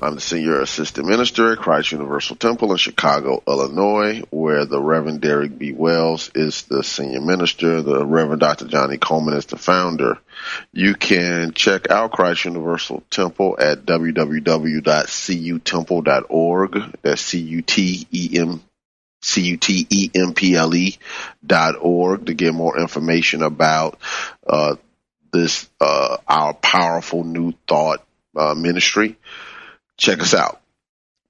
I'm the Senior Assistant Minister at Christ Universal Temple in Chicago, Illinois, where the Reverend Derek B. Wells is the Senior Minister. The Reverend Dr. Johnny Coleman is the founder. You can check out Christ Universal Temple at www.cutemple.org. That's cutemple.org to get more information about this our powerful new thought ministry. Check us out.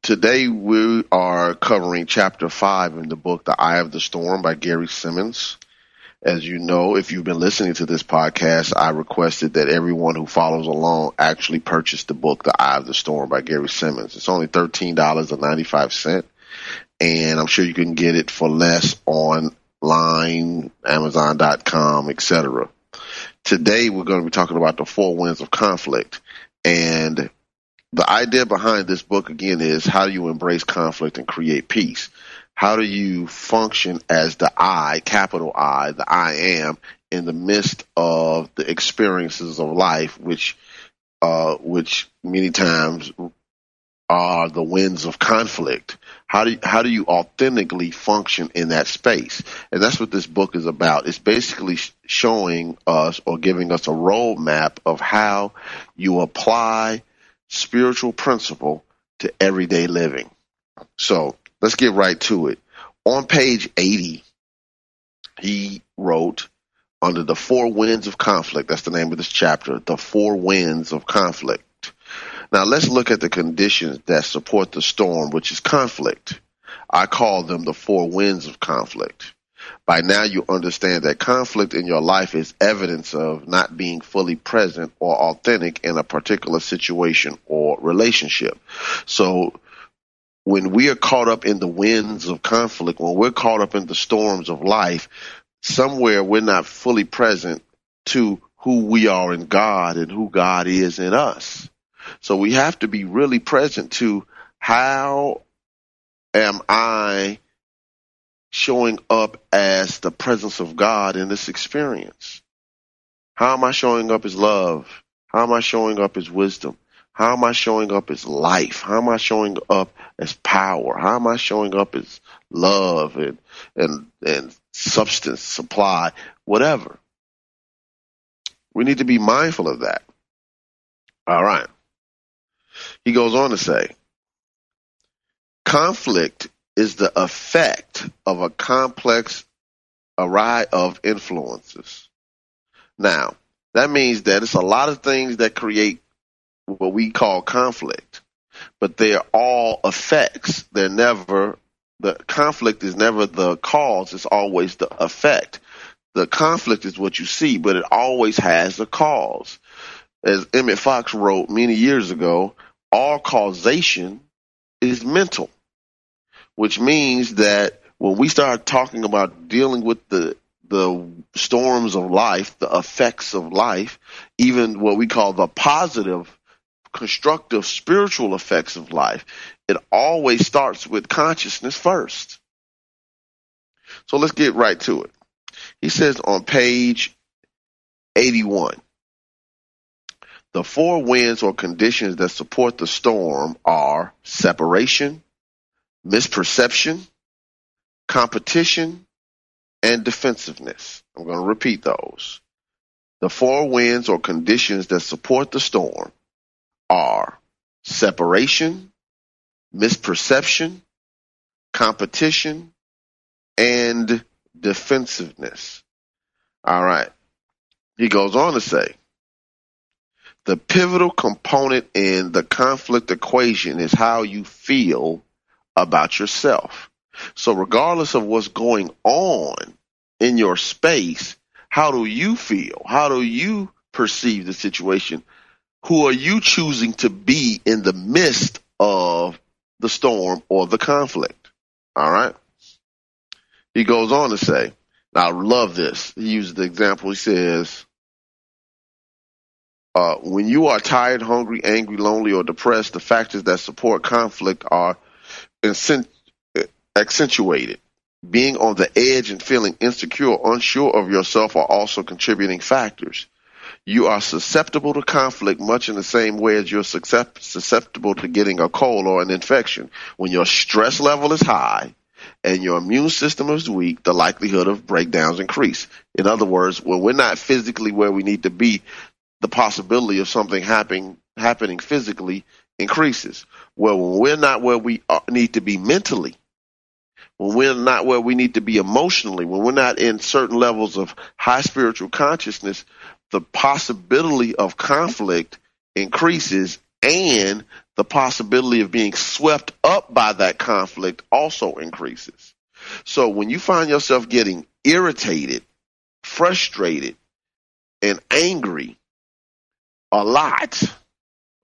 Today we are covering Chapter 5 in the book, The Eye of the Storm by Gary Simmons. As you know, if you've been listening to this podcast, I requested that everyone who follows along actually purchase the book, The Eye of the Storm by Gary Simmons. It's only $13.95, and I'm sure you can get it for less online, Amazon.com, etc. Today we're going to be talking about the four winds of conflict, and the idea behind this book, again, is how do you embrace conflict and create peace? How do you function as the I, capital I, the I am, in the midst of the experiences of life, which many times are the winds of conflict? How do you authentically function in that space? And that's what this book is about. It's basically showing us or giving us a roadmap of how you apply spiritual principle to everyday living. So let's get right to it. On page 80, he wrote, under the four winds of conflict, that's the name of this chapter, the four winds of conflict. Now let's look at the conditions that support the storm, which is conflict. I call them the four winds of conflict. By now you understand that conflict in your life is evidence of not being fully present or authentic in a particular situation or relationship. So when we are caught up in the winds of conflict, when we're caught up in the storms of life, somewhere we're not fully present to who we are in God and who God is in us. So we have to be really present to, how am I showing up as the presence of God in this experience? How am I showing up as love? How am I showing up as wisdom? How am I showing up as life? How am I showing up as power? How am I showing up as love and substance, supply, whatever? We need to be mindful of that. All right. He goes on to say, conflict is the effect of a complex array of influences. Now, that means that it's a lot of things that create what we call conflict, but they're all effects. They're never, the conflict is never the cause. It's always the effect. The conflict is what you see, but it always has a cause. As Emmett Fox wrote many years ago, all causation is mental, which means that when we start talking about dealing with the storms of life, the effects of life, even what we call the positive, constructive, spiritual effects of life, it always starts with consciousness first. So let's get right to it. He says on page 81, the four winds or conditions that support the storm are separation, misperception, competition, and defensiveness. I'm going to repeat those. The four winds or conditions that support the storm are separation, misperception, competition, and defensiveness. All right. He goes on to say, the pivotal component in the conflict equation is how you feel about yourself. So regardless of what's going on in your space, how do you feel? How do you perceive the situation? Who are you choosing to be in the midst of the storm or the conflict? All right. He goes on to say, and I love this. He uses the example. He says, when you are tired, hungry, angry, lonely, or depressed, the factors that support conflict are accentuated. Being on the edge and feeling insecure, unsure of yourself are also contributing factors. You are susceptible to conflict much in the same way as you're susceptible to getting a cold or an infection. When your stress level is high and your immune system is weak, the likelihood of breakdowns increase. In other words, when we're not physically where we need to be, the possibility of something happening physically increases. Well, when we're not where we need to be mentally, when we're not where we need to be emotionally, when we're not in certain levels of high spiritual consciousness, the possibility of conflict increases, and the possibility of being swept up by that conflict also increases. So when you find yourself getting irritated, frustrated, and angry a lot,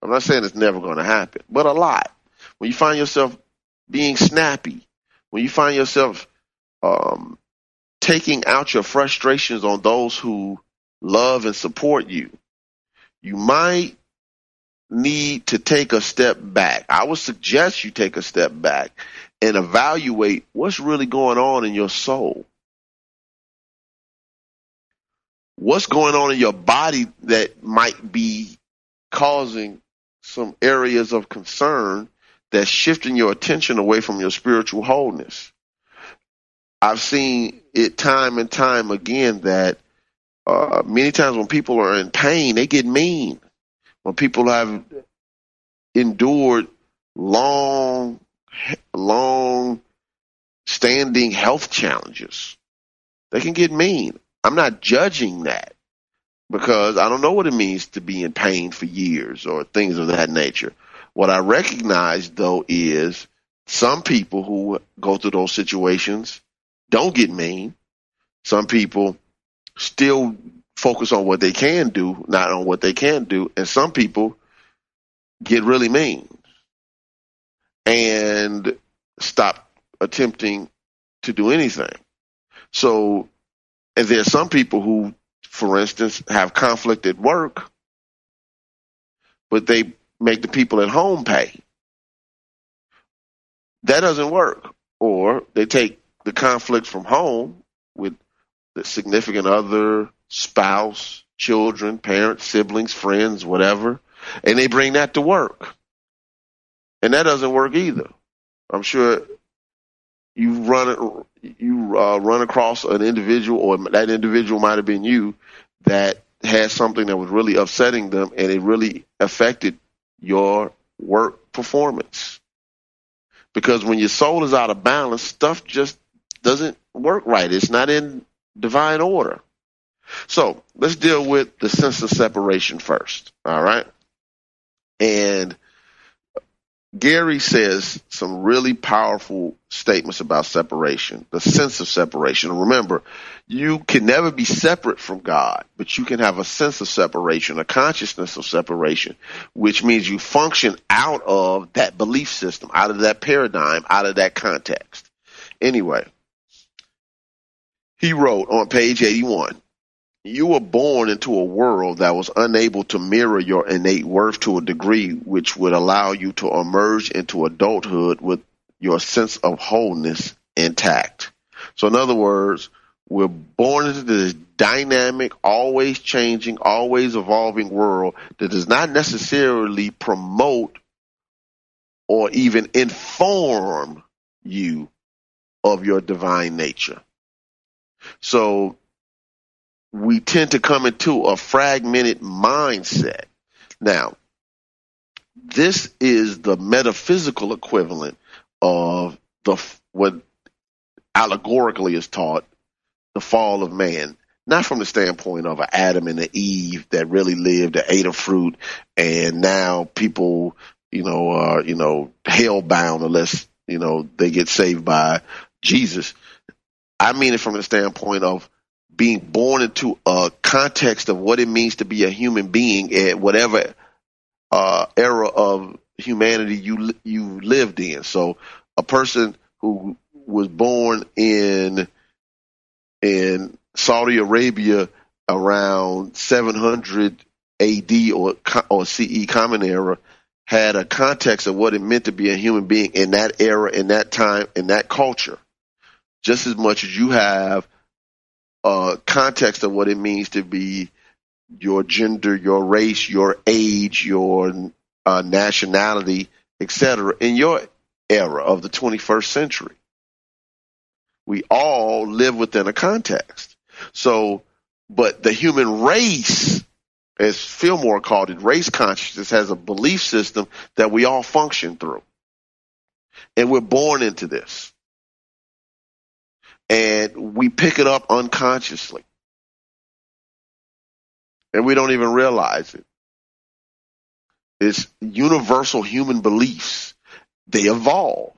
I'm not saying it's never going to happen, but a lot. When you find yourself being snappy, when you find yourself taking out your frustrations on those who love and support you, you might need to take a step back. I would suggest you take a step back and evaluate what's really going on in your soul. What's going on in your body that might be causing some areas of concern that's shifting your attention away from your spiritual wholeness? I've seen it time and time again that many times when people are in pain, they get mean. When people have endured long-standing health challenges, they can get mean. I'm not judging that because I don't know what it means to be in pain for years or things of that nature. What I recognize, though, is some people who go through those situations don't get mean. Some people still focus on what they can do, not on what they can't do. And some people get really mean and stop attempting to do anything. So there are some people who, for instance, have conflict at work, but they make the people at home pay. That doesn't work. Or they take the conflict from home with the significant other, spouse, children, parents, siblings, friends, whatever, and they bring that to work. And that doesn't work either. I'm sure you run across an individual, or that individual might have been you, that had something that was really upsetting them, and it really affected your work performance. Because when your soul is out of balance, stuff just doesn't work right. It's not in divine order. So let's deal with the sense of separation first, all right? And Gary says some really powerful statements about separation, the sense of separation. Remember, you can never be separate from God, but you can have a sense of separation, a consciousness of separation, which means you function out of that belief system, out of that paradigm, out of that context. Anyway, he wrote on page 81, "You were born into a world that was unable to mirror your innate worth to a degree which would allow you to emerge into adulthood with your sense of wholeness intact." So in other words, we're born into this dynamic, always changing, always evolving world that does not necessarily promote or even inform you of your divine nature. So we tend to come into a fragmented mindset. Now, this is the metaphysical equivalent of what allegorically is taught, the fall of man, not from the standpoint of an Adam and an Eve that really lived and ate a fruit, and now people, are, hellbound unless, they get saved by Jesus. I mean it from the standpoint of being born into a context of what it means to be a human being at whatever era of humanity you lived in. So a person who was born in Saudi Arabia around 700 AD or CE Common Era had a context of what it meant to be a human being in that era, in that time, in that culture, just as much as you have context of what it means to be your gender, your race, your age, your nationality, etc. in your era of the 21st century. We all live within a context. So, but the human race, as Fillmore called it, race consciousness, has a belief system that we all function through. And we're born into this. And we pick it up unconsciously. And we don't even realize it. It's universal human beliefs. They evolve.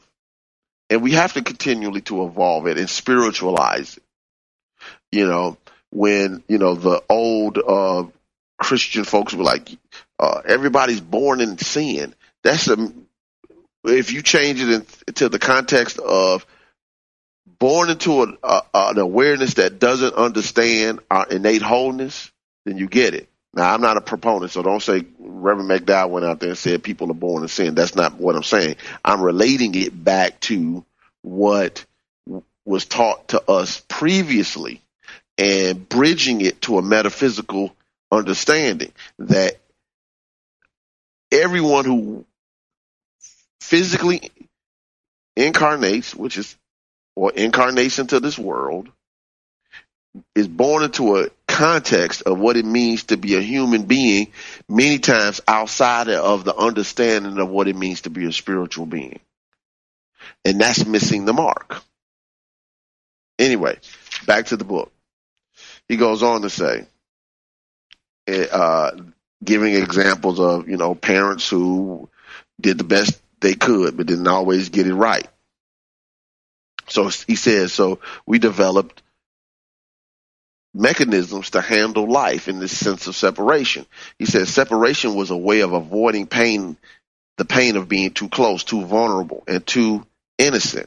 And we have to continually to evolve it and spiritualize it. When, the old Christian folks were like, everybody's born in sin. If you change it into the context of born into an awareness that doesn't understand our innate wholeness, then you get it. Now, I'm not a proponent, so don't say Reverend McDowell went out there and said people are born in sin. That's not what I'm saying. I'm relating it back to what was taught to us previously and bridging it to a metaphysical understanding that everyone who physically incarnates, incarnates into this world, is born into a context of what it means to be a human being, many times outside of the understanding of what it means to be a spiritual being. And that's missing the mark. Anyway, back to the book. He goes on to say, giving examples of, parents who did the best they could but didn't always get it right. So he says, we developed mechanisms to handle life in this sense of separation. He says separation was a way of avoiding pain, the pain of being too close, too vulnerable, and too innocent.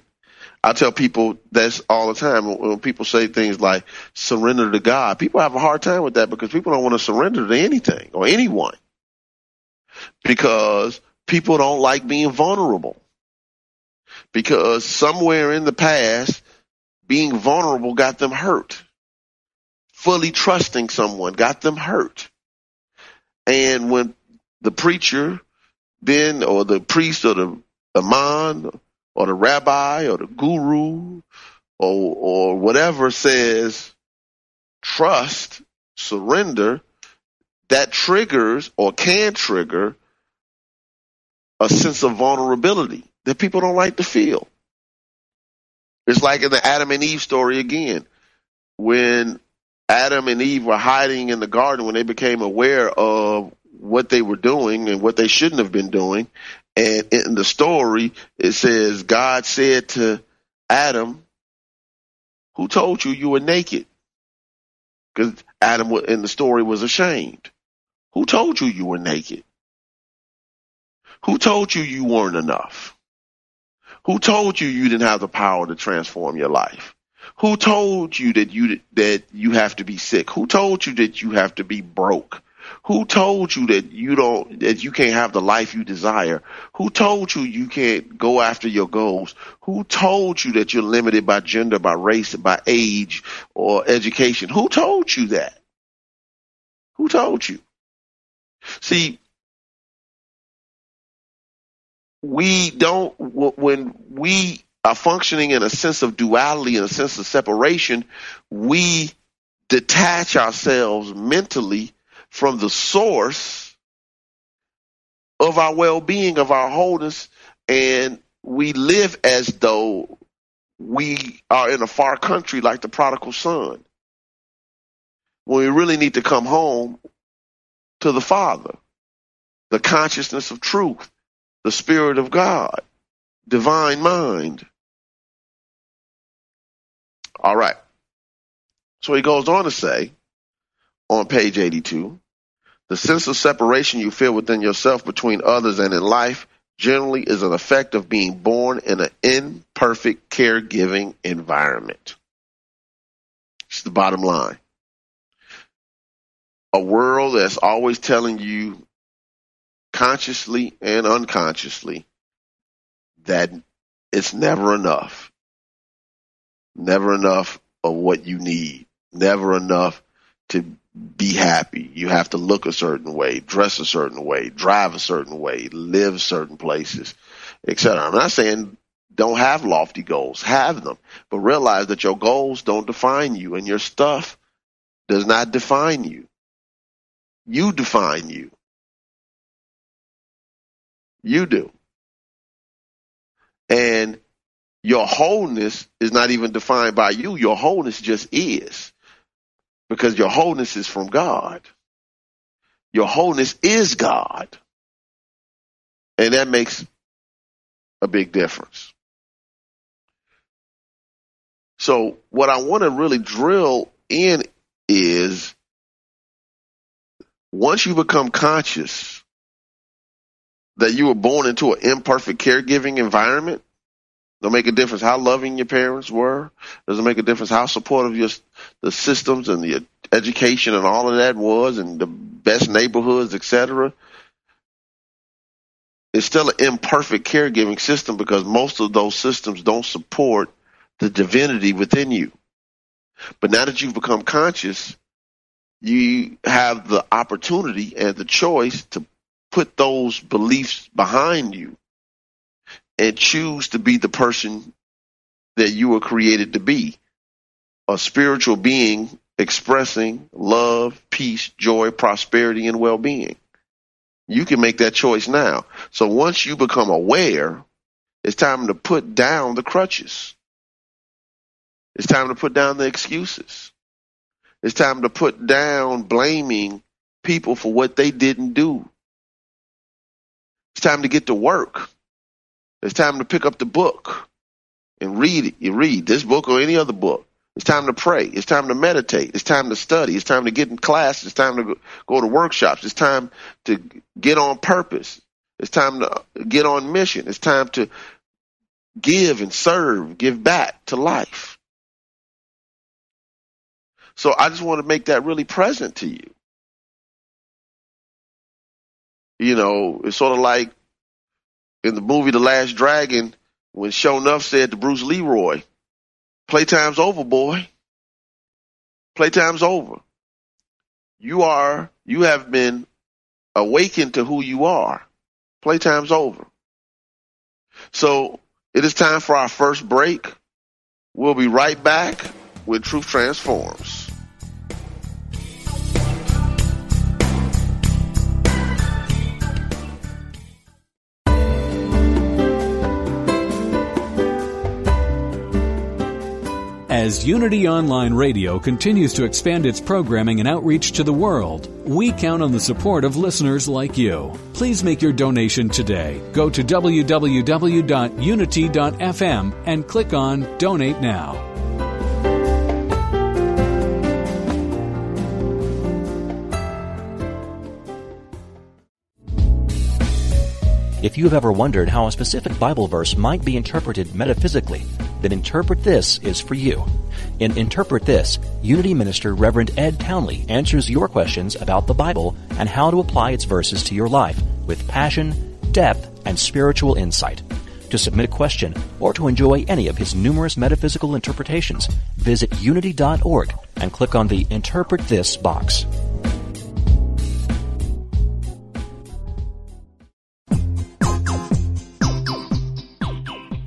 I tell people that's all the time. When people say things like surrender to God, people have a hard time with that because people don't want to surrender to anything or anyone because people don't like being vulnerable. Because somewhere in the past, being vulnerable got them hurt. Fully trusting someone got them hurt. And when the preacher then, or the priest, or the imam, or the rabbi, or the guru, or whatever says, trust, surrender, that triggers or can trigger a sense of vulnerability that people don't like to feel. It's like in the Adam and Eve story again. When Adam and Eve were hiding in the garden, when they became aware of what they were doing and what they shouldn't have been doing, and in the story it says God said to Adam, "Who told you you were naked?" Because Adam in the story was ashamed. Who told you were naked? Who told you you weren't enough? Who told you didn't have the power to transform your life? Who told you that you have to be sick? Who told you that you have to be broke? Who told you that you can't have the life you desire? Who told you you can't go after your goals? Who told you that you're limited by gender, by race, by age, or education? Who told you that? Who told you? See, when we are functioning in a sense of duality, in a sense of separation, we detach ourselves mentally from the source of our well-being, of our wholeness, and we live as though we are in a far country like the prodigal son, when we really need to come home to the Father, the consciousness of truth, the Spirit of God, divine mind. All right. So he goes on to say, on page 82, the sense of separation you feel within yourself, between others, and in life generally is an effect of being born in an imperfect caregiving environment. It's the bottom line. A world that's always telling you, consciously and unconsciously, that it's never enough. Never enough of what you need. Never enough to be happy. You have to look a certain way, dress a certain way, drive a certain way, live certain places, etc. I'm not saying don't have lofty goals. Have them. But realize that your goals don't define you, and your stuff does not define you. You define you. You do. And your wholeness is not even defined by you. Your wholeness just is. Because your wholeness is from God. Your wholeness is God. And that makes a big difference. So what I want to really drill in is, once you become conscious that you were born into an imperfect caregiving environment, it'll make a difference how loving your parents were. Doesn't make a difference how supportive the systems and the education and all of that was, and the best neighborhoods, etc. It's still an imperfect caregiving system, because most of those systems don't support the divinity within you. But now that you've become conscious, you have the opportunity and the choice to put those beliefs behind you and choose to be the person that you were created to be, a spiritual being expressing love, peace, joy, prosperity, and well-being. You can make that choice now. So once you become aware, it's time to put down the crutches. It's time to put down the excuses. It's time to put down blaming people for what they didn't do. It's time to get to work. It's time to pick up the book and read it. You read this book or any other book. It's time to pray. It's time to meditate. It's time to study. It's time to get in class. It's time to go to workshops. It's time to get on purpose. It's time to get on mission. It's time to give and serve, give back to life. So I just want to make that really present to you. You know, it's sort of like in the movie The Last Dragon, when Show Nuff said to Bruce Leroy, "Playtime's over, boy. Playtime's over. You have been awakened to who you are. Playtime's over." So it is time for our first break. We'll be right back with Truth Transforms. As Unity Online Radio continues to expand its programming and outreach to the world, we count on the support of listeners like you. Please make your donation today. Go to www.unity.fm and click on Donate Now. If you've ever wondered how a specific Bible verse might be interpreted metaphysically, then Interpret This is for you. In Interpret This, Unity Minister Reverend Ed Townley answers your questions about the Bible and how to apply its verses to your life with passion, depth, and spiritual insight. To submit a question or to enjoy any of his numerous metaphysical interpretations, visit unity.org and click on the Interpret This box.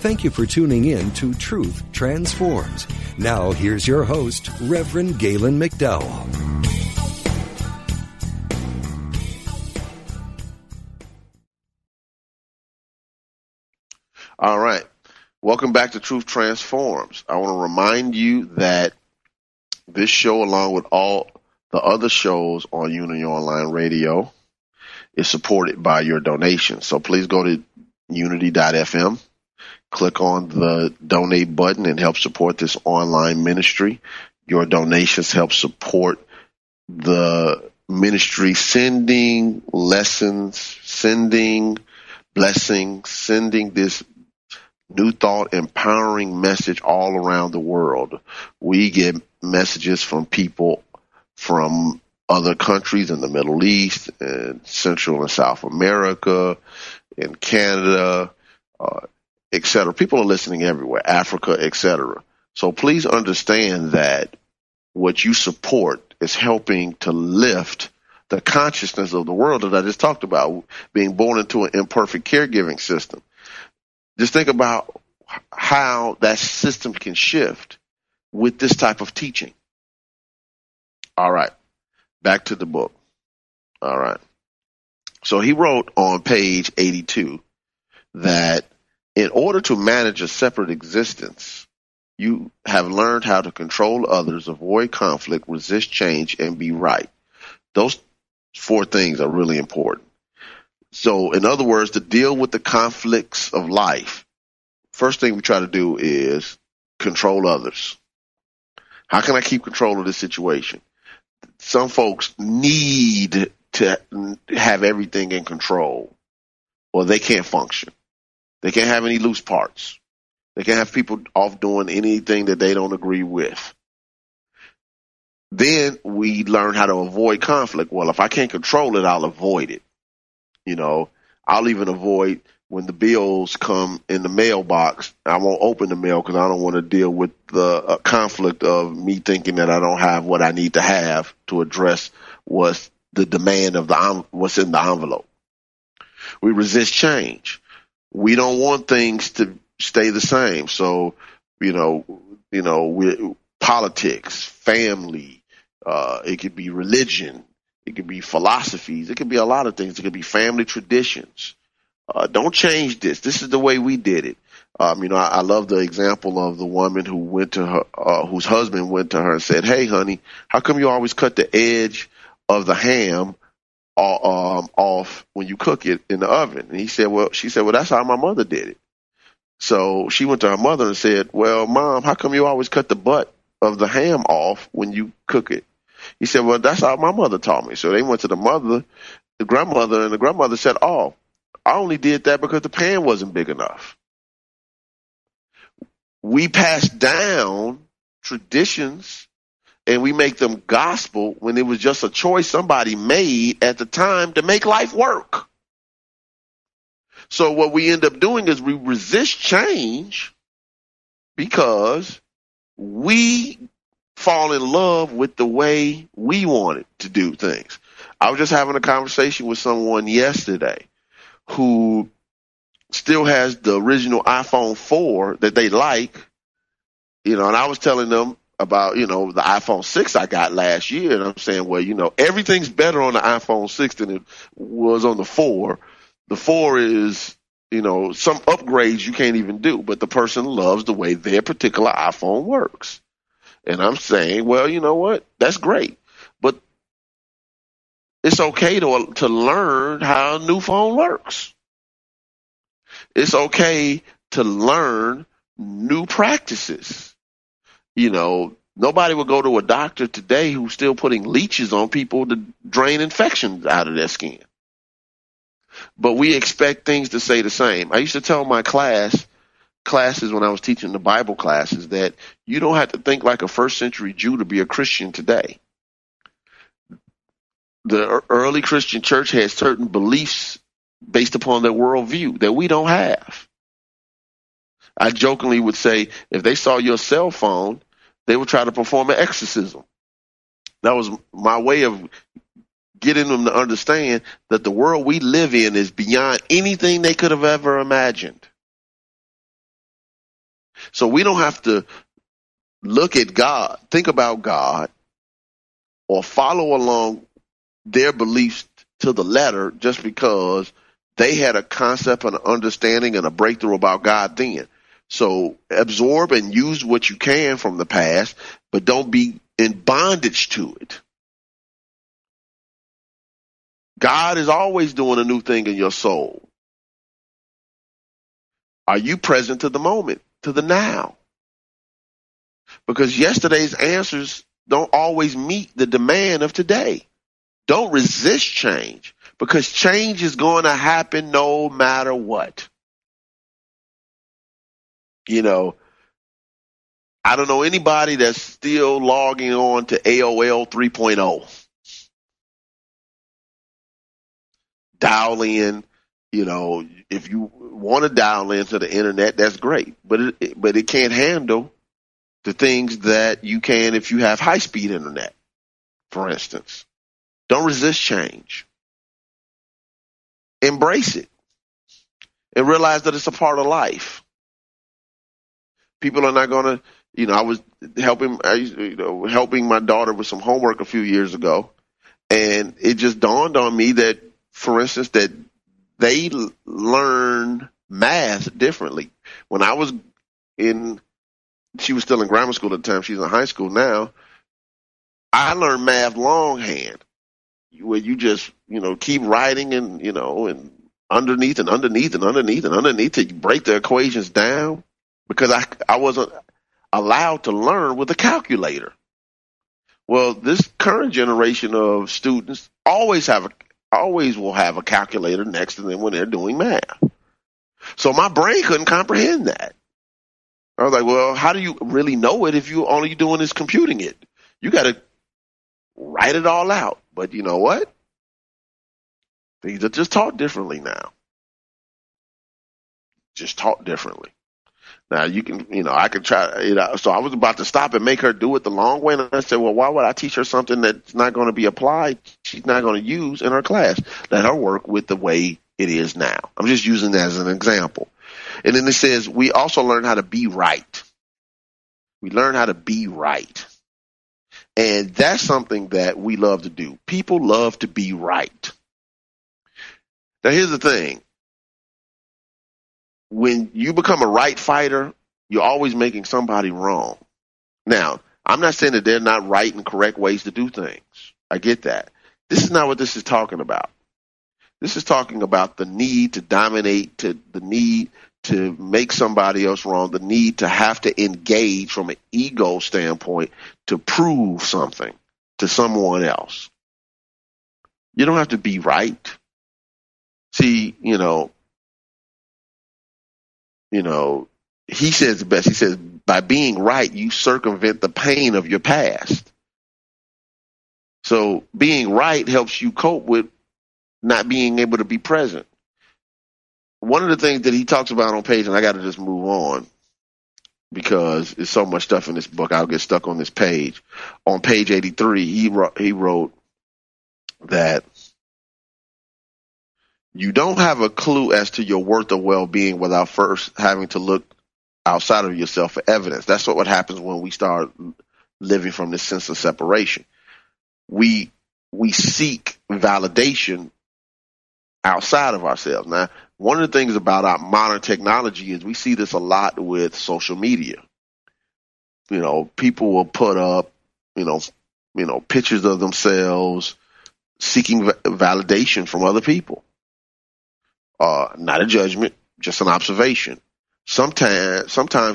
Thank you for tuning in to Truth Transforms. Now, here's your host, Reverend Galen McDowell. All right. Welcome back to Truth Transforms. I want to remind you that this show, along with all the other shows on Unity Online Radio, is supported by your donations. So please go to unity.fm. Click on the donate button and help support this online ministry. Your donations help support the ministry, sending lessons, sending blessings, sending this new thought, empowering message all around the world. We get messages from people from other countries in the Middle East, and Central and South America, and Canada, etc. People are listening everywhere, Africa, etc. So please understand that what you support is helping to lift the consciousness of the world that I just talked about, being born into an imperfect caregiving system. Just think about how that system can shift with this type of teaching. All right, back to the book. All right. So he wrote on page 82 that in order to manage a separate existence, you have learned how to control others, avoid conflict, resist change, and be right. Those four things are really important. So, in other words, to deal with the conflicts of life, first thing we try to do is control others. How can I keep control of this situation? Some folks need to have everything in control, or they can't function. They can't have any loose parts. They can't have people off doing anything that they don't agree with. Then we learn how to avoid conflict. Well, if I can't control it, I'll avoid it. You know, I'll even avoid when the bills come in the mailbox. I won't open the mail because I don't want to deal with the conflict of me thinking that I don't have what I need to have to address what's the demand of what's in the envelope. We resist change. We don't want things to stay the same. So, we politics, family, it could be religion, it could be philosophies, it could be a lot of things. It could be family traditions. Don't change this. This is the way we did it. I love the example of the woman who went to her, whose husband went to her and said, "Hey, honey, how come you always cut the edge of the ham off when you cook it in the oven?" And she said, "That's how my mother did it." So she went to her mother and said, "Well, Mom, how come you always cut the butt of the ham off when you cook it?" He said, "Well, that's how my mother taught me." So they went to the grandmother, and the grandmother said, "Oh, I only did that because the pan wasn't big enough." We pass down traditions and we make them gospel when it was just a choice somebody made at the time to make life work. So what we end up doing is we resist change because we fall in love with the way we wanted to do things. I was just having a conversation with someone yesterday who still has the original iPhone 4 that they like, you know, and I was telling them about, you know, the iPhone 6 I got last year, and I'm saying, well, you know, everything's better on the iPhone 6 than it was on the 4. The 4 is, you know, some upgrades you can't even do, but the person loves the way their particular iPhone works. And I'm saying, well, you know what? That's great. But it's okay to learn how a new phone works. It's okay to learn new practices. You know, nobody would go to a doctor today who's still putting leeches on people to drain infections out of their skin. But we expect things to stay the same. I used to tell my classes when I was teaching the Bible classes that you don't have to think like a first century Jew to be a Christian today. The early Christian church had certain beliefs based upon their worldview that we don't have. I jokingly would say if they saw your cell phone, they would try to perform an exorcism. That was my way of getting them to understand that the world we live in is beyond anything they could have ever imagined. So we don't have to look at God, think about God, or follow along their beliefs to the letter just because they had a concept and an understanding and a breakthrough about God then. So absorb and use what you can from the past, but don't be in bondage to it. God is always doing a new thing in your soul. Are you present to the moment, to the now? Because yesterday's answers don't always meet the demand of today. Don't resist change, because change is going to happen no matter what. You know, I don't know anybody that's still logging on to AOL 3.0. Dial in, you know, if you want to dial into the internet, that's great, but it can't handle the things that you can if you have high-speed internet, for instance. Don't resist change. Embrace it and realize that it's a part of life. People are not going to, you know, I was helping my daughter with some homework a few years ago, and it just dawned on me that, for instance, that they learn math differently. When I was she was still in grammar school at the time. She's in high school now. I learned math longhand, where you just, you know, keep writing and, you know, and underneath and underneath and underneath and underneath to break the equations down, because I wasn't allowed to learn with a calculator. Well, this current generation of students always will have a calculator next to them when they're doing math. So my brain couldn't comprehend that. I was like, well, how do you really know it if you all you're doing is computing it? You got to write it all out. But you know what? Things are just taught differently now. Just taught differently. Now you can, you know, I could try, you know, so I was about to stop and make her do it the long way. And I said, well, why would I teach her something that's not going to be applied? She's not going to use in her class. Let her work with the way it is now. I'm just using that as an example. And then it says, we also learn how to be right. We learn how to be right. And that's something that we love to do. People love to be right. Now, here's the thing. When you become a right fighter, you're always making somebody wrong. Now, I'm not saying that they're not right and correct ways to do things. I get that. This is not what this is talking about. This is talking about the need to dominate, to the need to make somebody else wrong, the need to have to engage from an ego standpoint to prove something to someone else. You don't have to be right. See, you know, he says the best. He says, by being right, you circumvent the pain of your past. So being right helps you cope with not being able to be present. One of the things that he talks about on page, and I got to just move on because there's so much stuff in this book, I'll get stuck on this page. On page 83, he wrote that you don't have a clue as to your worth or well-being without first having to look outside of yourself for evidence. That's what happens when we start living from this sense of separation. We seek validation outside of ourselves. Now, one of the things about our modern technology is we see this a lot with social media. You know, people will put up, you know, pictures of themselves seeking validation from other people. Not a judgment, just an observation. Sometimes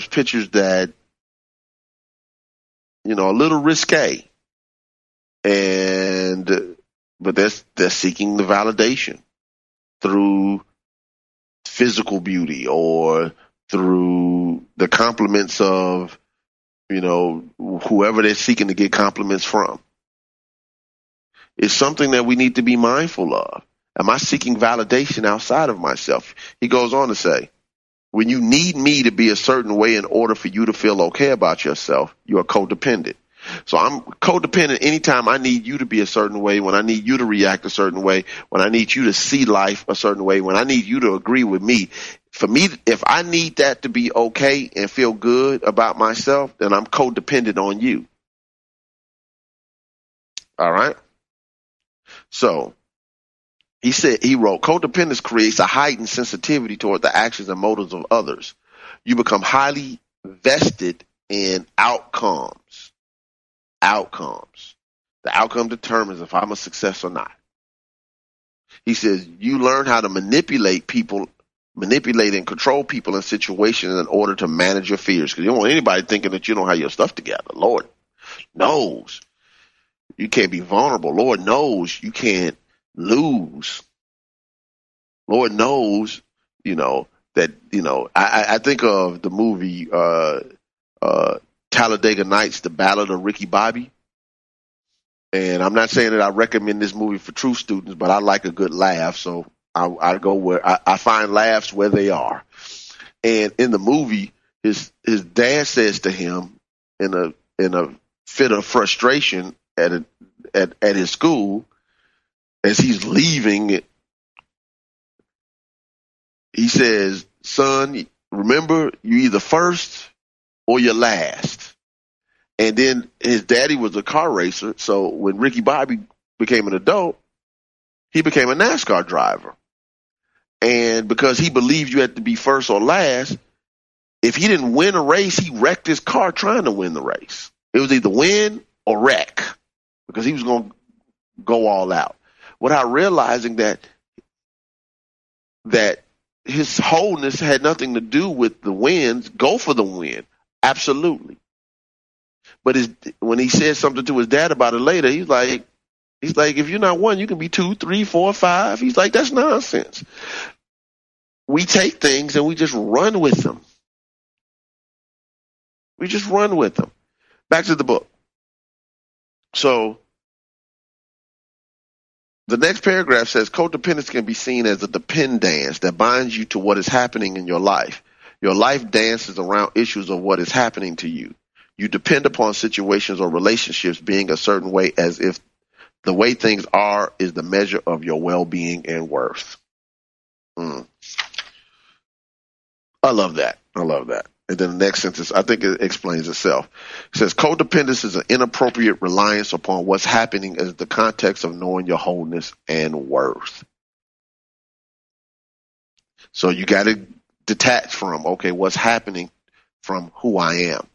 pictures that, you know, a little risque, but they're seeking the validation through physical beauty or through the compliments of, you know, whoever they're seeking to get compliments from. It's something that we need to be mindful of. Am I seeking validation outside of myself? He goes on to say, when you need me to be a certain way in order for you to feel okay about yourself, you are codependent. So I'm codependent anytime I need you to be a certain way, when I need you to react a certain way, when I need you to see life a certain way, when I need you to agree with me. For me, if I need that to be okay and feel good about myself, then I'm codependent on you. All right? So he wrote, codependence creates a heightened sensitivity toward the actions and motives of others. You become highly vested in outcomes. Outcomes. The outcome determines if I'm a success or not. He says, you learn how to manipulate and control people and situations in order to manage your fears. Because you don't want anybody thinking that you don't have your stuff together. Lord knows you can't be vulnerable. Lord knows you can't lose. Lord knows, you know, that, you know, I think of the movie Talladega Nights: The Ballad of Ricky Bobby. And I'm not saying that I recommend this movie for true students, but I like a good laugh. So I go where I find laughs where they are. And in the movie, his dad says to him in a fit of frustration at his school, as he's leaving, he says, son, remember, you either first or you're last. And then his daddy was a car racer. So when Ricky Bobby became an adult, he became a NASCAR driver. And because he believed you had to be first or last, if he didn't win a race, he wrecked his car trying to win the race. It was either win or wreck because he was going to go all out. Without realizing that his wholeness had nothing to do with the wins. Go for the win, absolutely. But when he said something to his dad about it later, he's like, if you're not one, you can be two, three, four, five. He's like, that's nonsense. We take things and we just run with them. We just run with them. Back to the book. So the next paragraph says, codependence can be seen as a dependence that binds you to what is happening in your life. Your life dances around issues of what is happening to you. You depend upon situations or relationships being a certain way as if the way things are is the measure of your well-being and worth. I love that. And then the next sentence, I think it explains itself. It says, codependence is an inappropriate reliance upon what's happening as the context of knowing your wholeness and worth. So you got to detach from, okay, what's happening from who I am.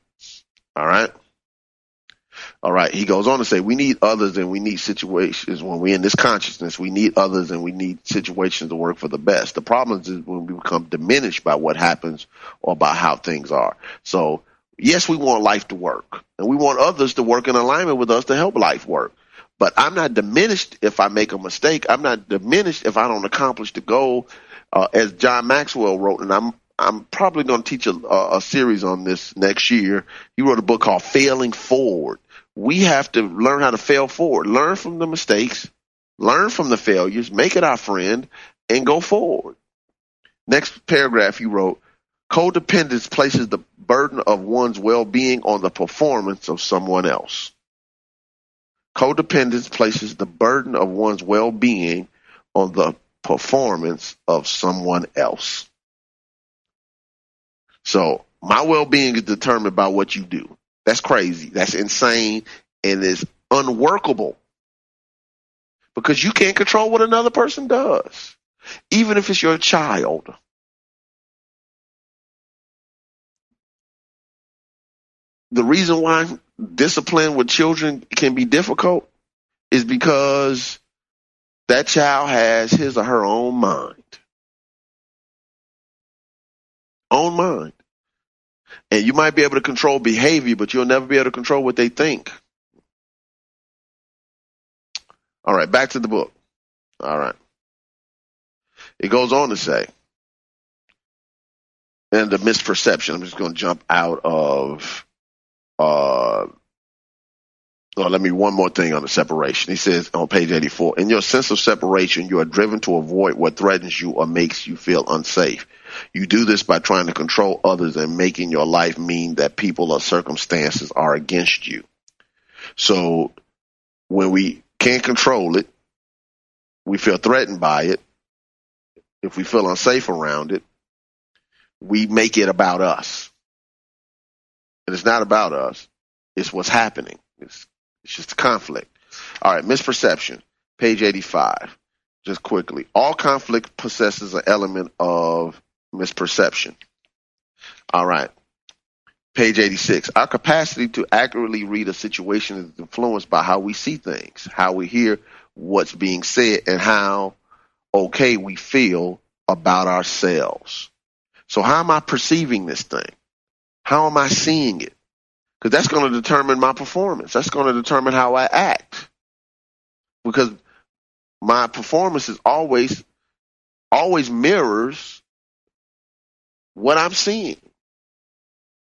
All right. He goes on to say, we need others and we need situations. When we're in this consciousness, we need others and we need situations to work for the best. The problem is when we become diminished by what happens or by how things are. So, yes, we want life to work and we want others to work in alignment with us to help life work. But I'm not diminished if I make a mistake. I'm not diminished if I don't accomplish the goal, as John Maxwell wrote. And I'm I'm probably going to teach a series on this next year. He wrote a book called Failing Forward. We have to learn how to fail forward, learn from the mistakes, learn from the failures, make it our friend, and go forward. Next paragraph he wrote, codependence places the burden of one's well-being on the performance of someone else. Codependence places the burden of one's well-being on the performance of someone else. So my well-being is determined by what you do. That's crazy. That's insane. And it's unworkable because you can't control what another person does, even if it's your child. The reason why discipline with children can be difficult is because that child has his or her own mind. Own mind. And you might be able to control behavior, but you'll never be able to control what they think. All right, back to the book. All right. It goes on to say, and the misperception, I'm just going to jump out of, let me one more thing on the separation. He says on page 84, in your sense of separation, you are driven to avoid what threatens you or makes you feel unsafe. You do this by trying to control others and making your life mean that people or circumstances are against you. So when we can't control it, we feel threatened by it. If we feel unsafe around it, we make it about us. And it's not about us. It's what's happening. It's just a conflict. All right, misperception, page 85. Just quickly, all conflict possesses an element of misperception. All right, page 86. Our capacity to accurately read a situation is influenced by how we see things, how we hear what's being said, and how okay we feel about ourselves. So how am I perceiving this thing? How am I seeing it? Because that's going to determine my performance. That's going to determine how I act. Because my performance is always mirrors what I'm seeing,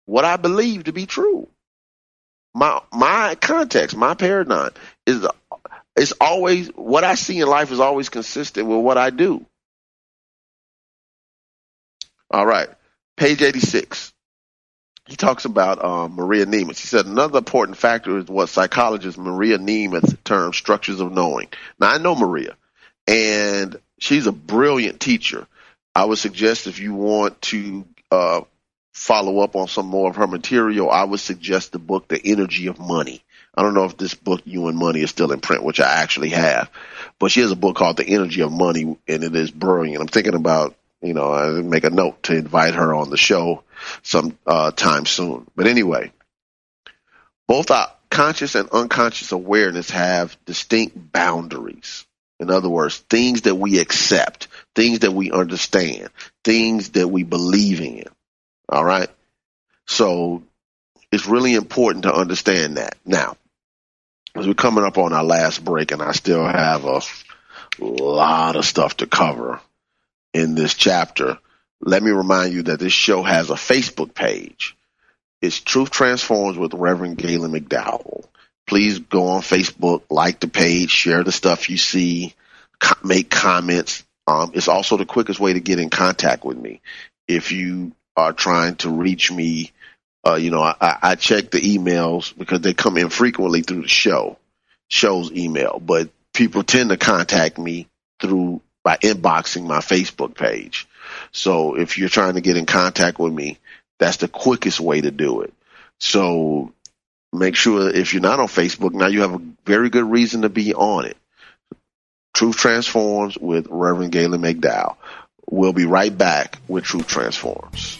what I believe to be true. My context, my paradigm is always what I see in life is always consistent with what I do. All right, page 86. He talks about Maria Nemitz. He said another important factor is what psychologist Maria Nemitz terms structures of knowing. Now, I know Maria, and she's a brilliant teacher. I would suggest if you want to follow up on some more of her material, I would suggest the book, The Energy of Money. I don't know if this book, You and Money, is still in print, which I actually have. But she has a book called The Energy of Money, and it is brilliant. I'm thinking about, I make a note to invite her on the show sometime soon. But anyway, both our conscious and unconscious awareness have distinct boundaries. In other words, things that we accept, things that we understand, things that we believe in. All right. So it's really important to understand that. Now, as we're coming up on our last break, and I still have a lot of stuff to cover in this chapter, let me remind you that this show has a Facebook page. It's Truth Transforms with Reverend Galen McDowell. Please go on Facebook, like the page, share the stuff you see, make comments. It's also the quickest way to get in contact with me. If you are trying to reach me, I check the emails because they come in frequently through the show's email, but people tend to contact me by inboxing my Facebook page. So if you're trying to get in contact with me, that's the quickest way to do it. So make sure if you're not on Facebook, now you have a very good reason to be on it. Truth Transforms with Reverend Galen McDowell. We'll be right back with Truth Transforms.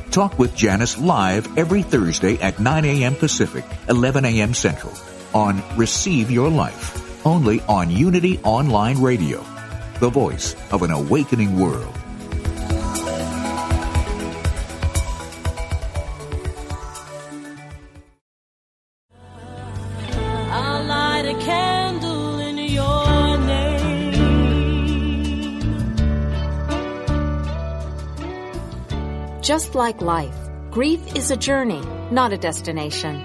Talk with Janis live every Thursday at 9 a.m. Pacific, 11 a.m. Central on Receive Your Life, only on Unity Online Radio, the voice of an awakening world. Just like life, grief is a journey, not a destination.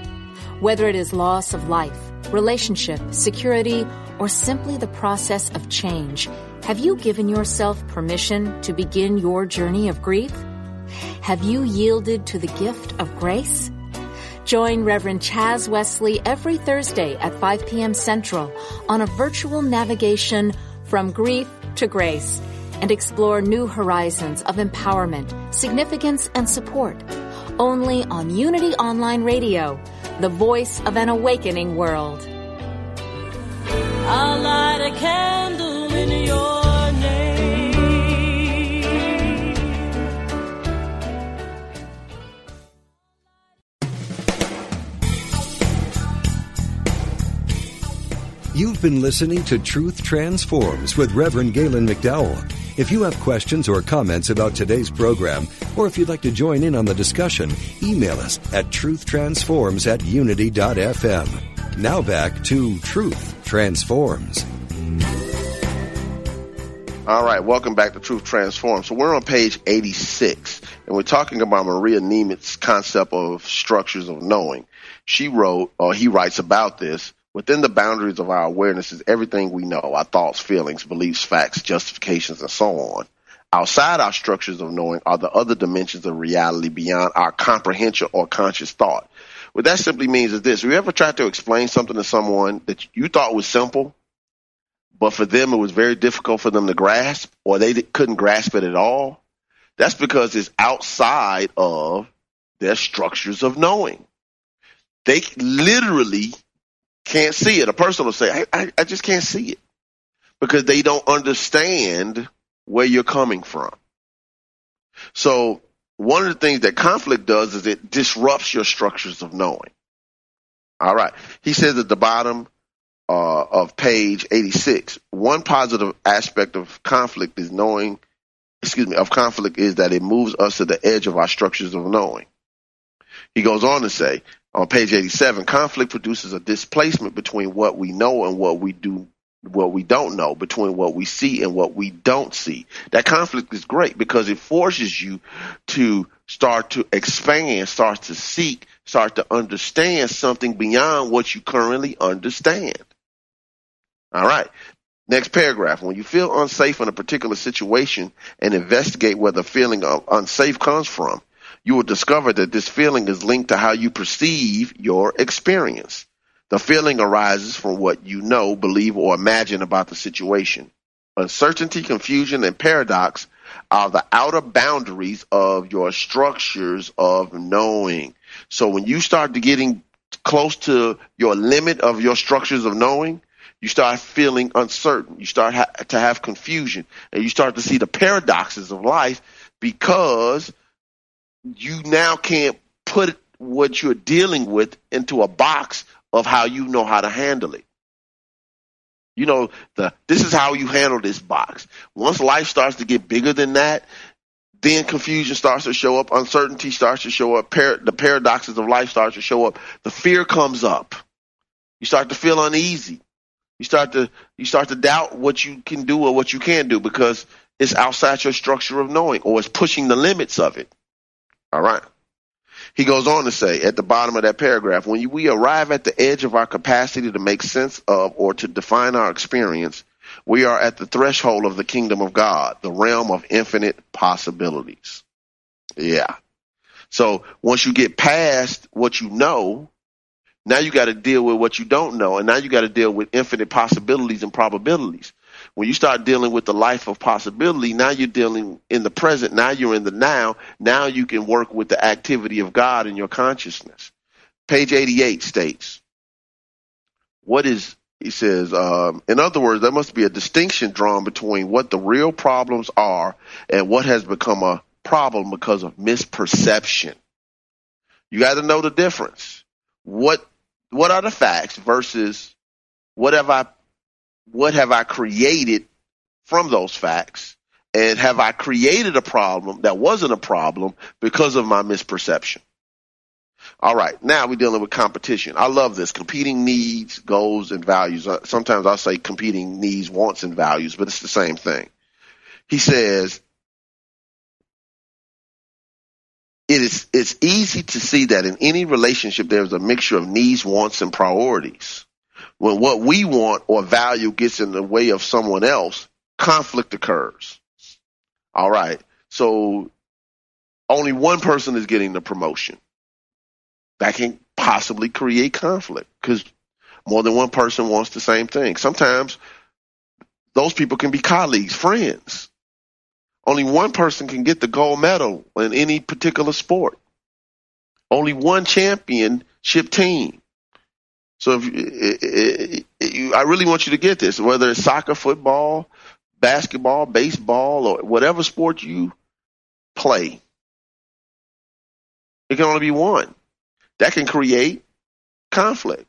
Whether it is loss of life, relationship, security, or simply the process of change, have you given yourself permission to begin your journey of grief? Have you yielded to the gift of grace? Join Reverend Chaz Wesley every Thursday at 5 p.m. Central on a virtual navigation from grief to grace, and explore new horizons of empowerment, significance, and support. Only on Unity Online Radio, the voice of an awakening world. I'll light a candle in your name. You've been listening to Truth Transforms with Reverend Galen McDowell. If you have questions or comments about today's program, or if you'd like to join in on the discussion, email us at truthtransforms@unity.fm. Now back to Truth Transforms. All right, welcome back to Truth Transforms. So we're on page 86, and we're talking about Maria Nemitz's concept of structures of knowing. She wrote, or he writes about this, within the boundaries of our awareness is everything we know, our thoughts, feelings, beliefs, facts, justifications, and so on. Outside our structures of knowing are the other dimensions of reality beyond our comprehension or conscious thought. What that simply means is this. Have you ever tried to explain something to someone that you thought was simple, but for them it was very difficult for them to grasp, or they couldn't grasp it at all? That's because it's outside of their structures of knowing. They literally can't see it. A person will say, I just can't see it, because they don't understand where you're coming from. So one of the things that conflict does is it disrupts your structures of knowing. All right. He says at the bottom of page 86, one positive aspect of conflict is that it moves us to the edge of our structures of knowing. He goes on to say, on page 87, conflict produces a displacement between what we know and what we don't know, between what we see and what we don't see. That conflict is great because it forces you to start to expand, start to seek, start to understand something beyond what you currently understand. All right. Next paragraph. When you feel unsafe in a particular situation and investigate where the feeling of unsafe comes from, you will discover that this feeling is linked to how you perceive your experience. The feeling arises from what you know, believe, or imagine about the situation. Uncertainty, confusion, and paradox are the outer boundaries of your structures of knowing. So when you start to getting close to your limit of your structures of knowing, you start feeling uncertain. You start to have confusion, and you start to see the paradoxes of life because you now can't put what you're dealing with into a box of how you know how to handle it. You know, this is how you handle this box. Once life starts to get bigger than that, then confusion starts to show up. Uncertainty starts to show up. The paradoxes of life starts to show up. The fear comes up. You start to feel uneasy. You start to doubt what you can do or what you can't do because it's outside your structure of knowing, or it's pushing the limits of it. All right. He goes on to say at the bottom of that paragraph, when we arrive at the edge of our capacity to make sense of or to define our experience, we are at the threshold of the kingdom of God, the realm of infinite possibilities. Yeah. So once you get past what you know, now you got to deal with what you don't know. And now you got to deal with infinite possibilities and probabilities. When you start dealing with the life of possibility, now you're dealing in the present. Now you're in the now. Now you can work with the activity of God in your consciousness. Page 88 states, in other words, there must be a distinction drawn between what the real problems are and what has become a problem because of misperception. You got to know the difference. What are the facts versus what have I created from those facts? And have I created a problem that wasn't a problem because of my misperception? All right. Now we're dealing with competition. I love this. Competing needs, goals, and values. Sometimes I say competing needs, wants, and values, but it's the same thing. He says, it's easy to see that in any relationship, there's a mixture of needs, wants, and priorities. When what we want or value gets in the way of someone else, conflict occurs. All right. So only one person is getting the promotion. That can possibly create conflict because more than one person wants the same thing. Sometimes those people can be colleagues, friends. Only one person can get the gold medal in any particular sport. Only one championship team. So I really want you to get this, whether it's soccer, football, basketball, baseball, or whatever sport you play. It can only be one. That can create conflict.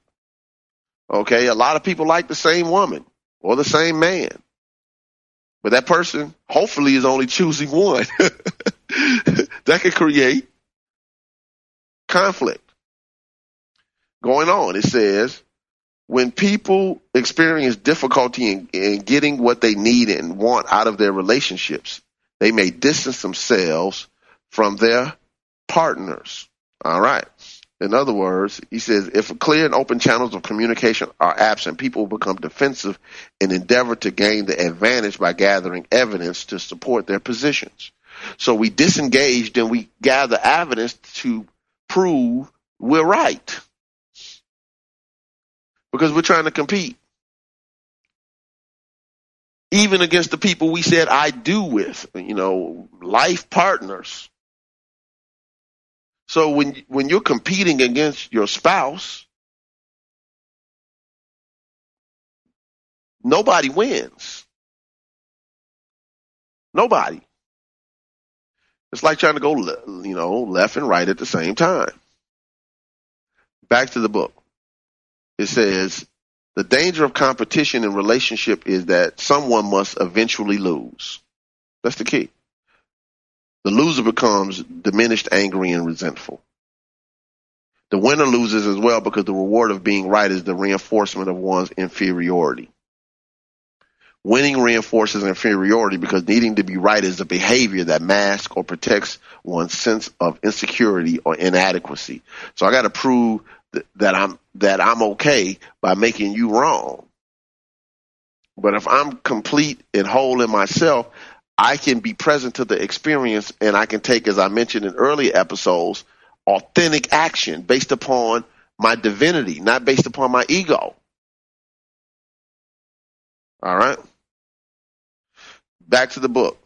Okay, a lot of people like the same woman or the same man. But that person hopefully is only choosing one. That can create conflict. Going on, it says, when people experience difficulty in getting what they need and want out of their relationships, they may distance themselves from their partners. All right. In other words, he says, if clear and open channels of communication are absent, people become defensive and endeavor to gain the advantage by gathering evidence to support their positions. So we disengage, then we gather evidence to prove we're right because we're trying to compete, even against the people we said I do with, life partners. So when you're competing against your spouse, nobody wins. Nobody. It's like trying to go, left and right at the same time. Back to the book. It says, the danger of competition in relationship is that someone must eventually lose. That's the key. The loser becomes diminished, angry, and resentful. The winner loses as well because the reward of being right is the reinforcement of one's inferiority. Winning reinforces inferiority because needing to be right is a behavior that masks or protects one's sense of insecurity or inadequacy. So I got to prove that I'm okay by making you wrong. But if I'm complete and whole in myself, I can be present to the experience and I can take, as I mentioned in earlier episodes, authentic action based upon my divinity, not based upon my ego. All right. Back to the book.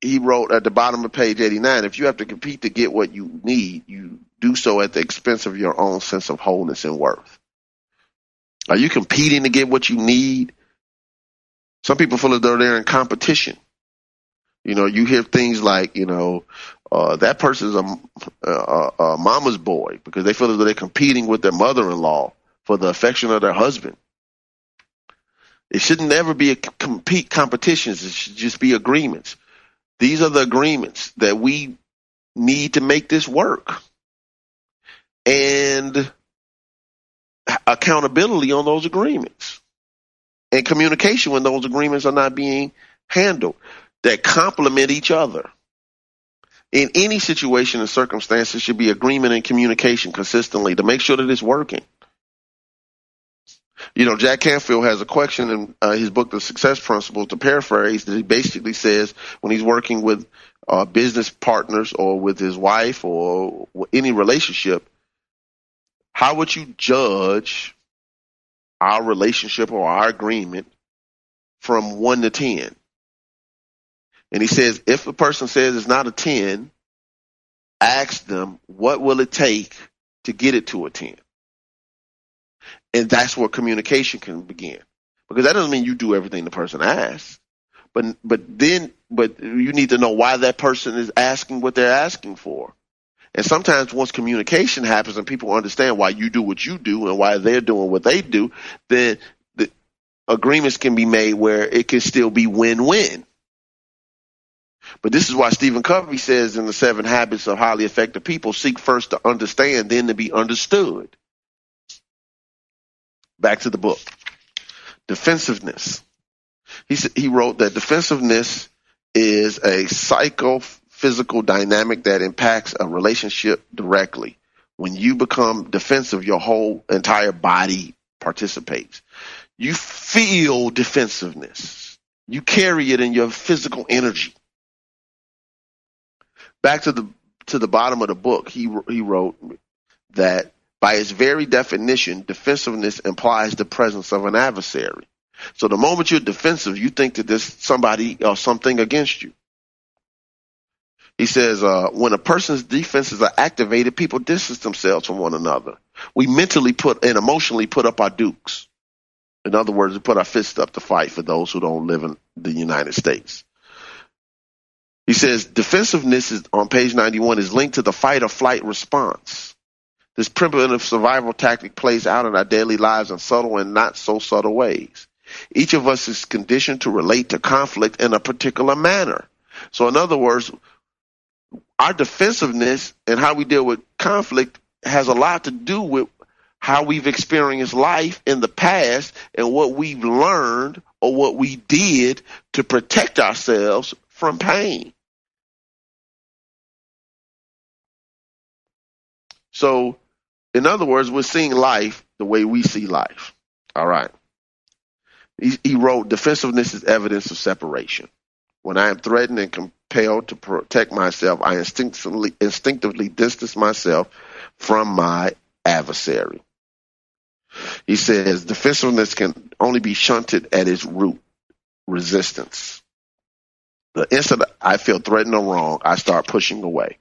He wrote at the bottom of page 89, if you have to compete to get what you need, you do so at the expense of your own sense of wholeness and worth. Are you competing to get what you need? Some people feel as though they're in competition. You hear things like, that person's a mama's boy because they feel as though they're competing with their mother-in-law for the affection of their husband. It shouldn't ever be competitions. It should just be agreements. These are the agreements that we need to make this work. And accountability on those agreements. And communication when those agreements are not being handled that complement each other. In any situation and circumstances should be agreement and communication consistently to make sure that it's working. Jack Canfield has a question in his book, The Success Principles, to paraphrase, that he basically says when he's working with business partners or with his wife or any relationship, how would you judge our relationship or our agreement from 1 to 10? And he says, if a person says it's not a 10, ask them, what will it take to get it to a 10? And that's where communication can begin, because that doesn't mean you do everything the person asks, but you need to know why that person is asking what they're asking for. And sometimes once communication happens and people understand why you do what you do and why they're doing what they do, then the agreements can be made where it can still be win-win. But this is why Stephen Covey says in The Seven Habits of Highly Effective People, seek first to understand, then to be understood. Back to the book. Defensiveness. He wrote that defensiveness is a psychophysical dynamic that impacts a relationship directly. When you become defensive, your whole entire body participates. You feel defensiveness. You carry it in your physical energy. Back to the bottom of the book, he wrote that by its very definition, defensiveness implies the presence of an adversary. So the moment you're defensive, you think that there's somebody or something against you. He says, when a person's defenses are activated, people distance themselves from one another. We mentally put and emotionally put up our dukes. In other words, we put our fists up to fight, for those who don't live in the United States. He says defensiveness is on page 91 is linked to the fight or flight response. This primitive survival tactic plays out in our daily lives in subtle and not so subtle ways. Each of us is conditioned to relate to conflict in a particular manner. So in other words, our defensiveness and how we deal with conflict has a lot to do with how we've experienced life in the past and what we've learned or what we did to protect ourselves from pain. So, in other words, we're seeing life the way we see life. All right. He wrote, defensiveness is evidence of separation. When I am threatened and compelled to protect myself, I instinctively distance myself from my adversary. He says, defensiveness can only be shunted at its root, resistance. The instant I feel threatened or wrong, I start pushing away.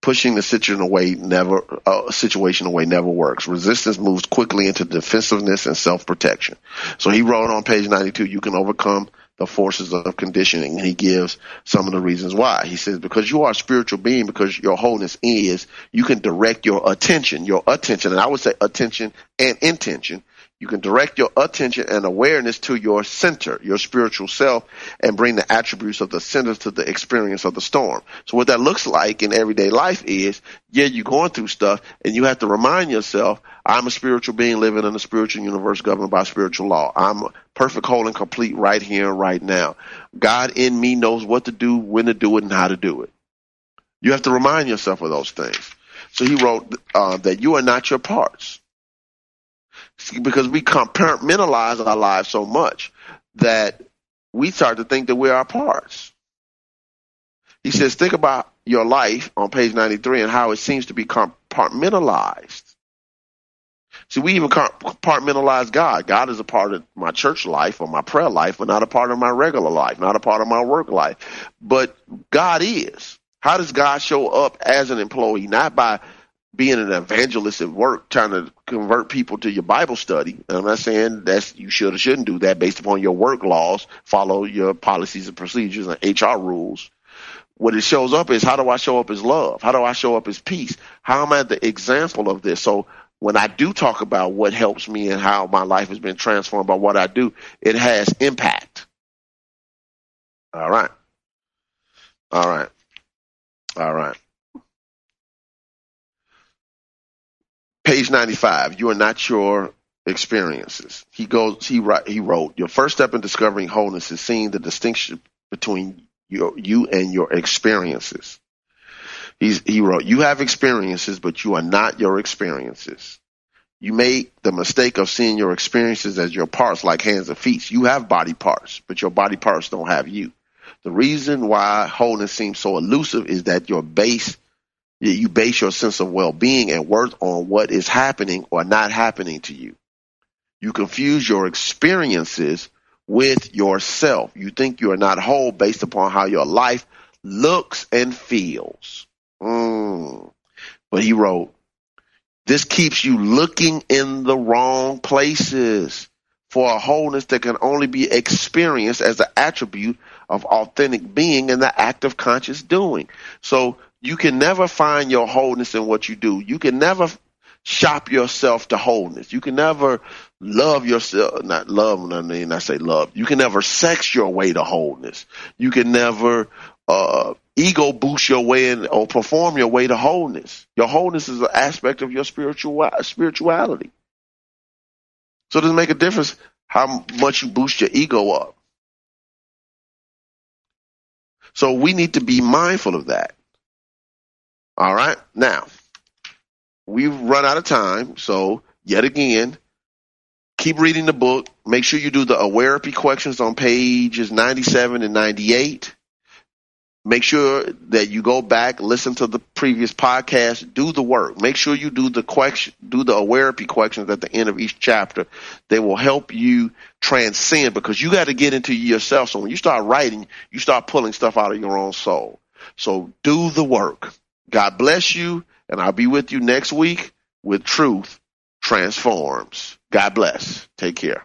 Pushing the situation away never works. Resistance moves quickly into defensiveness and self-protection. So he wrote on page 92, you can overcome the forces of conditioning. And he gives some of the reasons why. He says, because you are a spiritual being, because your wholeness is, you can direct your attention, and I would say attention and intention. You can direct your attention and awareness to your center, your spiritual self, and bring the attributes of the center to the experience of the storm. So what that looks like in everyday life is, yeah, you're going through stuff, and you have to remind yourself, I'm a spiritual being living in a spiritual universe governed by spiritual law. I'm perfect, whole, and complete right here and right now. God in me knows what to do, when to do it, and how to do it. You have to remind yourself of those things. So he wrote that you are not your parts. See, because we compartmentalize our lives so much that we start to think that we're our parts. He says, think about your life on page 93 and how it seems to be compartmentalized. See, we even compartmentalize God. God is a part of my church life or my prayer life, but not a part of my regular life, not a part of my work life. But God is. How does God show up as an employee? Not by being an evangelist at work, trying to convert people to your Bible study. And I'm not saying that you should or shouldn't do that based upon your work laws, follow your policies and procedures and HR rules. What it shows up is, how do I show up as love? How do I show up as peace? How am I the example of this? So when I do talk about what helps me and how my life has been transformed by what I do, it has impact. All right. Page 95, you are not your experiences. He wrote, your first step in discovering wholeness is seeing the distinction between you and your experiences. He wrote, you have experiences, but you are not your experiences. You make the mistake of seeing your experiences as your parts, like hands and feet. You have body parts, but your body parts don't have you. The reason why wholeness seems so elusive is that you base your sense of well-being and worth on what is happening or not happening to you. You confuse your experiences with yourself. You think you are not whole based upon how your life looks and feels. But he wrote, this keeps you looking in the wrong places for a wholeness that can only be experienced as the attribute of authentic being and the act of conscious doing. So you can never find your wholeness in what you do. You can never shop yourself to wholeness. You can never love yourself, you can never sex your way to wholeness. You can never ego boost your way in or perform your way to wholeness. Your wholeness is an aspect of your spirituality. So it doesn't make a difference how much you boost your ego up. So we need to be mindful of that. All right. Now, we've run out of time. So yet again, keep reading the book. Make sure you do the awarePy questions on pages 97 and 98. Make sure that you go back, listen to the previous podcast, do the work. Make sure you do the question, do the awarePy questions at the end of each chapter. They will help you transcend, because you got to get into yourself. So when you start writing, you start pulling stuff out of your own soul. So do the work. God bless you, and I'll be with you next week with Truth Transforms. God bless. Take care.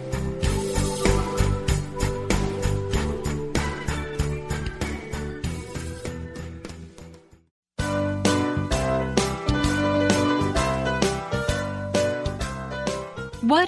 What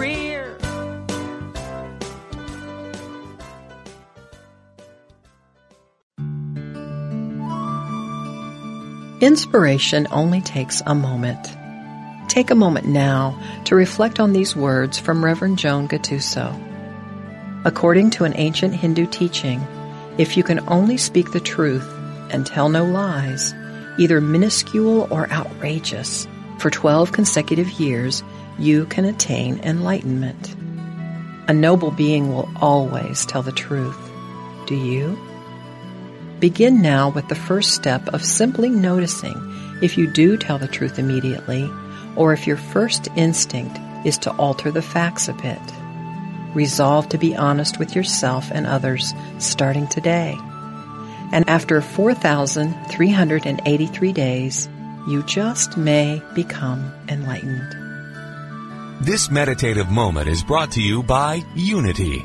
rear. Inspiration only takes a moment. Take a moment now to reflect on these words from Reverend Joan Gattuso. According to an ancient Hindu teaching, if you can only speak the truth and tell no lies, either minuscule or outrageous, for 12 consecutive years, you can attain enlightenment. A noble being will always tell the truth. Do you? Begin now with the first step of simply noticing if you do tell the truth immediately, or if your first instinct is to alter the facts a bit. Resolve to be honest with yourself and others starting today. And after 4,383 days, you just may become enlightened. This meditative moment is brought to you by Unity.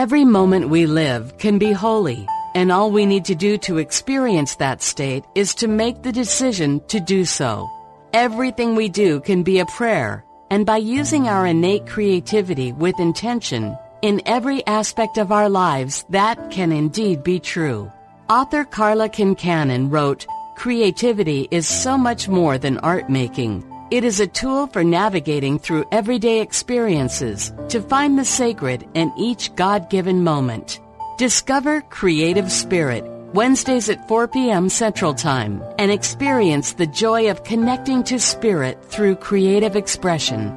Every moment we live can be holy, and all we need to do to experience that state is to make the decision to do so. Everything we do can be a prayer, and by using our innate creativity with intention, in every aspect of our lives, that can indeed be true. Author Carla Kincannon wrote, "Creativity is so much more than art making. It is a tool for navigating through everyday experiences to find the sacred in each God-given moment." Discover Creative Spirit, Wednesdays at 4 p.m. Central Time, and experience the joy of connecting to spirit through creative expression.